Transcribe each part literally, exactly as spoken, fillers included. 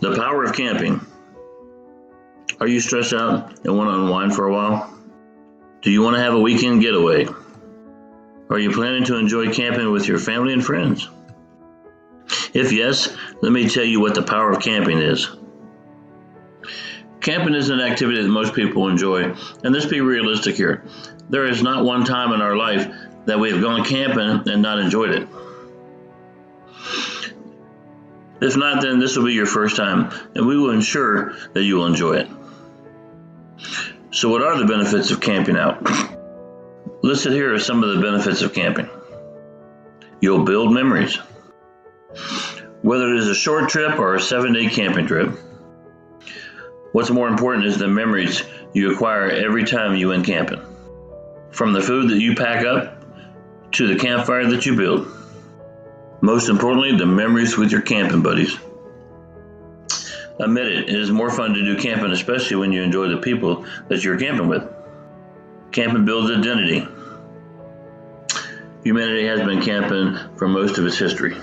The power of camping. Are you stressed out and want to unwind for a while? Do you want to have a weekend getaway? Are you planning to enjoy camping with your family and friends? If yes, let me tell you what the power of camping is. Camping is an activity that most people enjoy, and let's be realistic here. There is not one time in our life that we have gone camping and not enjoyed it. If not, then this will be your first time, and we will ensure that you will enjoy it. So what are the benefits of camping out? Listed here are some of the benefits of camping. You'll build memories. Whether it is a short trip or a seven-day camping trip, what's more important is the memories you acquire every time you went camping. From the food that you pack up to the campfire that you build. Most importantly, the memories with your camping buddies. Admit it, it is more fun to do camping, especially when you enjoy the people that you're camping with. Camping builds identity. Humanity has been camping for most of its history.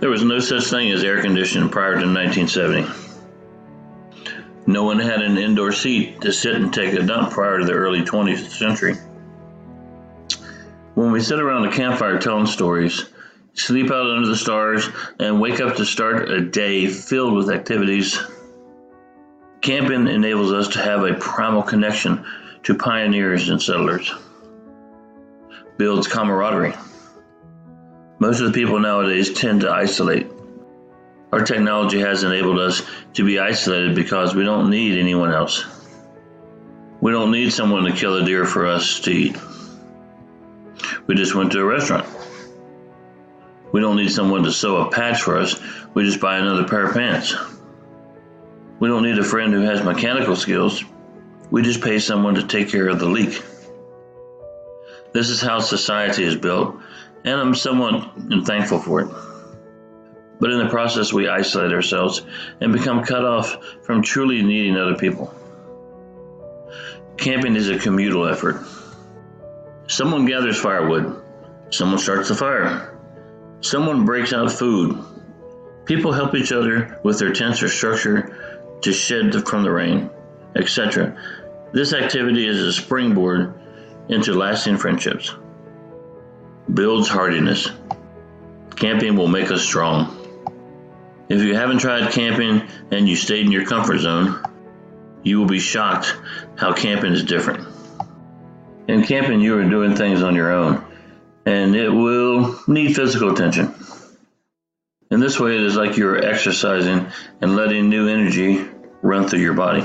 There was no such thing as air conditioning prior to nineteen seventy. No one had an indoor seat to sit and take a dump prior to the early twentieth century. When we sit around a campfire telling stories, sleep out under the stars, and wake up to start a day filled with activities, camping enables us to have a primal connection to pioneers and settlers. Builds camaraderie. Most of the people nowadays tend to isolate. Our technology has enabled us to be isolated because we don't need anyone else. We don't need someone to kill a deer for us to eat. We just went to a restaurant. We don't need someone to sew a patch for us. We just buy another pair of pants. We don't need a friend who has mechanical skills. We just pay someone to take care of the leak. This is how society is built, and I'm somewhat thankful for it. But in the process, we isolate ourselves and become cut off from truly needing other people. Camping is a communal effort. Someone gathers firewood. Someone starts the fire. Someone breaks out food. People help each other with their tents or structure to shed from the rain, et cetera. This activity is a springboard into lasting friendships. Builds hardiness. Camping will make us strong. If you haven't tried camping and you stayed in your comfort zone, you will be shocked how camping is different. In camping, you are doing things on your own, and it will need physical attention. In this way, it is like you're exercising and letting new energy run through your body.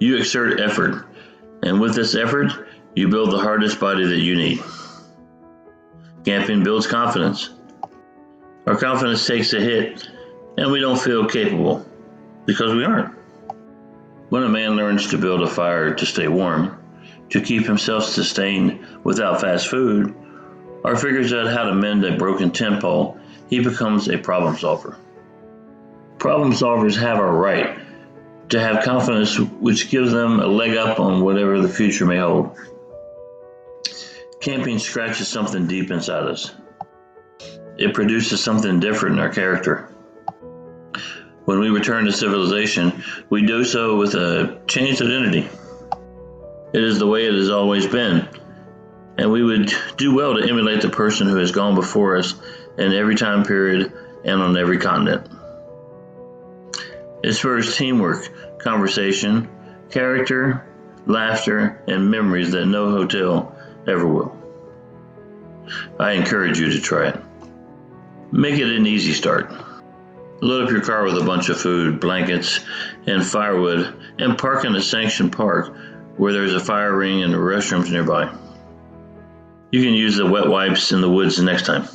You exert effort, and with this effort, you build the hardest body that you need. Camping builds confidence. Our confidence takes a hit, and we don't feel capable because we aren't. When a man learns to build a fire to stay warm, to keep himself sustained without fast food, or figures out how to mend a broken tent pole, he becomes a problem solver. Problem solvers have a right to have confidence, which gives them a leg up on whatever the future may hold. Camping scratches something deep inside us. It produces something different in our character. When we return to civilization, we do so with a changed identity. It is the way it has always been, and we would do well to emulate the person who has gone before us in every time period and on every continent. It spurs teamwork, conversation, character, laughter, and memories that no hotel ever will. I encourage you to try it. Make it an easy start. Load up your car with a bunch of food, blankets, and firewood, and park in a sanctioned park where there's a fire ring and restrooms nearby. You can use the wet wipes in the woods next time.